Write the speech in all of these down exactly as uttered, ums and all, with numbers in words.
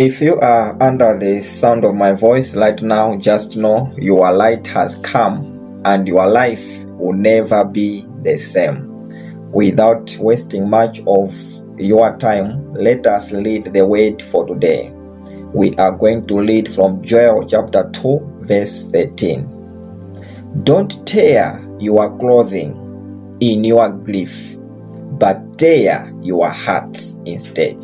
If you are under the sound of my voice right now, just know your light has come and your life will never be the same. Without wasting much of your time, let us lead the way for today. We are going to read from Joel chapter two, verse thirteen. Don't tear your clothing in your grief, but tear your hearts instead.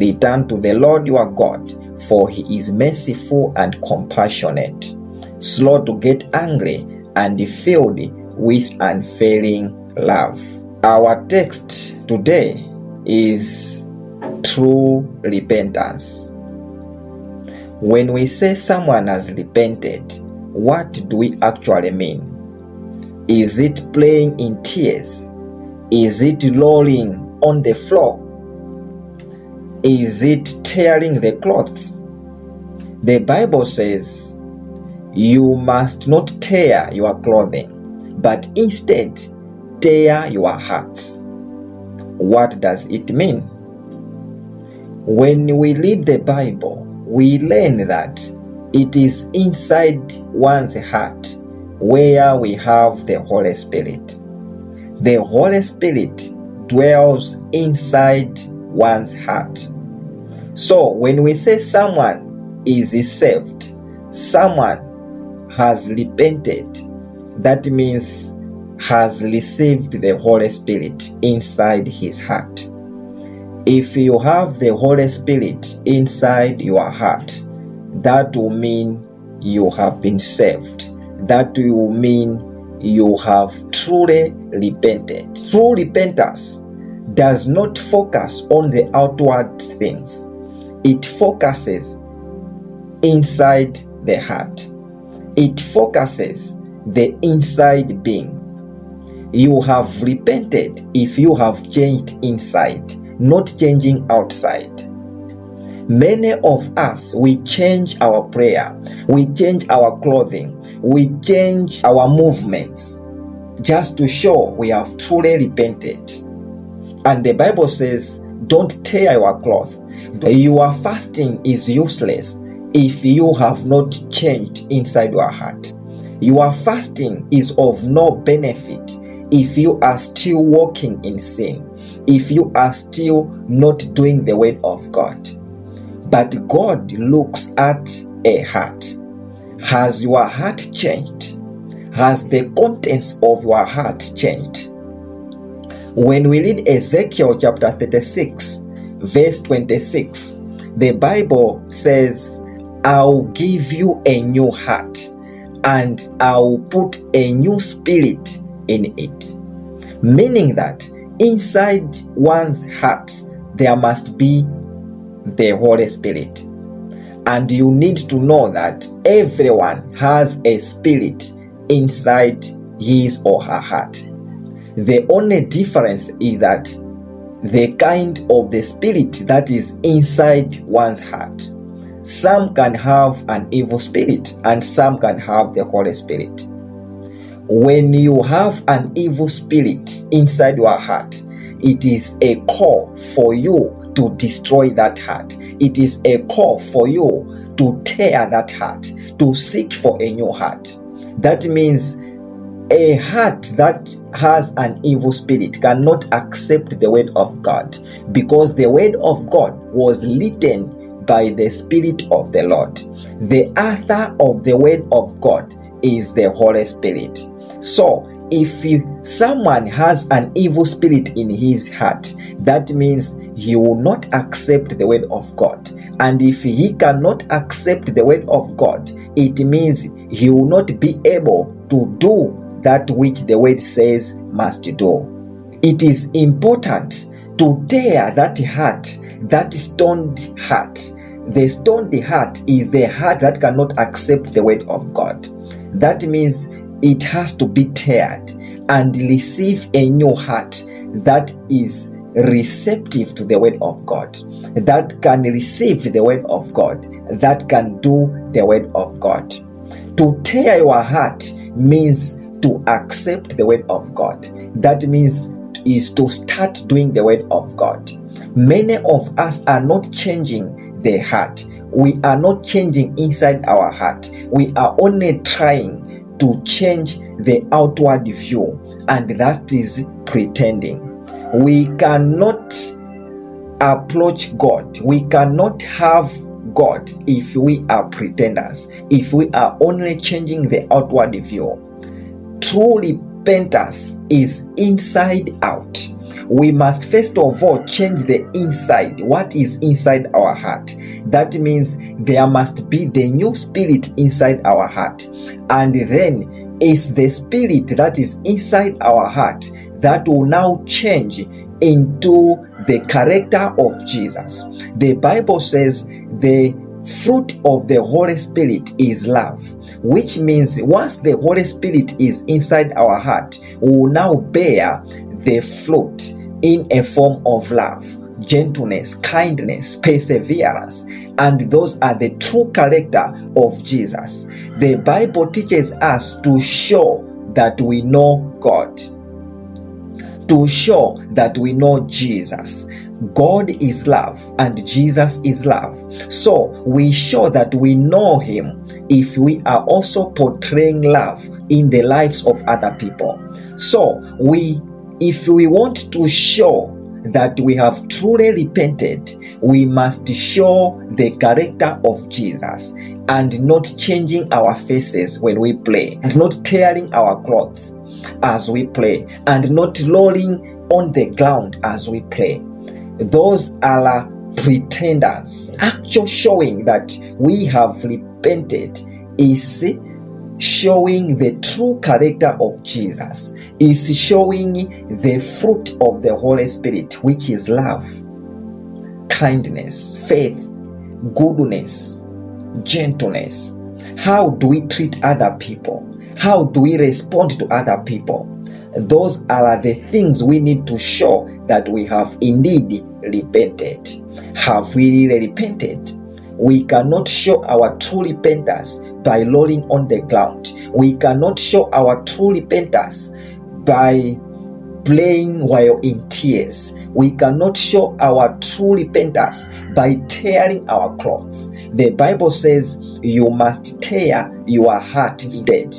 Return to the Lord your God, for he is merciful and compassionate, slow to get angry, and filled with unfailing love. Our text today is true repentance. When we say someone has repented, what do we actually mean? Is it playing in tears? Is it rolling on the floor? Is it tearing the clothes? The Bible says, you must not tear your clothing, but instead tear your hearts. What does it mean? When we read the Bible, we learn that it is inside one's heart where we have the Holy Spirit. The Holy Spirit dwells inside one's heart. So when we say someone is saved, someone has repented, that means has received the Holy Spirit inside his heart. If you have the Holy Spirit inside your heart, that will mean you have been saved. That will mean you have truly repented. True repentance does not focus on the outward things. It focuses inside the heart. It focuses the inside being. You have repented if you have changed inside, not changing outside. Many of us, we change our prayer, we change our clothing, we change our movements just to show we have truly repented. And the Bible says, don't tear your cloth. Your fasting is useless if you have not changed inside your heart. Your fasting is of no benefit if you are still walking in sin, if you are still not doing the word of God. But God looks at a heart. Has your heart changed? Has the contents of your heart changed? When we read Ezekiel chapter thirty-six, verse twenty-six, the Bible says, I'll give you a new heart, and I'll put a new spirit in it. Meaning that inside one's heart there must be the Holy Spirit. And you need to know that everyone has a spirit inside his or her heart. The only difference is that the kind of the spirit that is inside one's heart. Some can have an evil spirit and some can have the Holy Spirit. When you have an evil spirit inside your heart, it is a call for you to destroy that heart. It is a call for you to tear that heart, to seek for a new heart. That means a heart that has an evil spirit cannot accept the word of God, because the word of God was written by the Spirit of the Lord. The author of the word of God is the Holy Spirit. So, if you, someone has an evil spirit in his heart, that means he will not accept the word of God. And if he cannot accept the word of God, it means he will not be able to do that which the word says must do. It is important to tear that heart, that stoned heart. The stoned heart is the heart that cannot accept the word of God. That means it has to be teared and receive a new heart that is receptive to the word of God, that can receive the word of God, that can do the word of God. To tear your heart means to accept the word of God. That means is to start doing the word of God. Many of us are not changing the heart. We are not changing inside our heart. We are only trying to change the outward view, and that is pretending. We cannot approach God. We cannot have God if we are pretenders, if we are only changing the outward view. True repentance is inside out. We must first of all change the inside. What is inside our heart? That means there must be the new spirit inside our heart. And then it's the spirit that is inside our heart that will now change into the character of Jesus. The Bible says the fruit of the Holy Spirit is love, which means once the Holy Spirit is inside our heart, we will now bear the fruit in a form of love, gentleness, kindness, perseverance, and those are the true character of Jesus. The Bible teaches us to show that we know God, to show that we know Jesus. God is love and Jesus is love. So we show that we know him if we are also portraying love in the lives of other people. So we if we want to show that we have truly repented, we must show the character of Jesus and not changing our faces when we pray, and not tearing our clothes as we pray, and not rolling on the ground as we pray. Those are pretenders. Actual showing that we have repented is showing the true character of Jesus, is showing the fruit of the Holy Spirit, which is love, kindness, faith, goodness, gentleness. How do we treat other people? How do we respond to other people? Those are the things we need to show that we have indeed repented. Have we really repented? We cannot show our true repentance by rolling on the ground. We cannot show our true repentance by playing while in tears. We cannot show our true repentance by tearing our clothes. The Bible says you must tear your heart instead.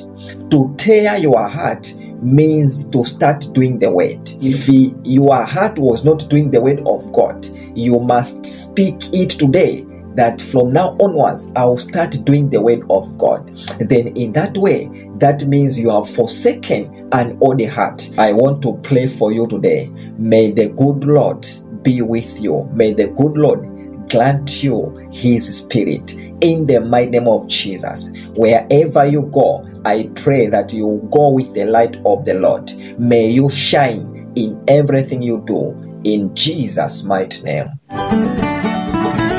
To tear your heart means to start doing the word. If he, your heart was not doing the word of God, you must speak it today, that from now onwards I will start doing the word of God. Then in that way, that means you have forsaken an old heart. I want to pray for you today. May the good Lord be with you. May the good Lord grant you his spirit in the mighty name of Jesus. Wherever you go, I pray that you go with the light of the Lord. May you shine in everything you do. In Jesus' mighty name.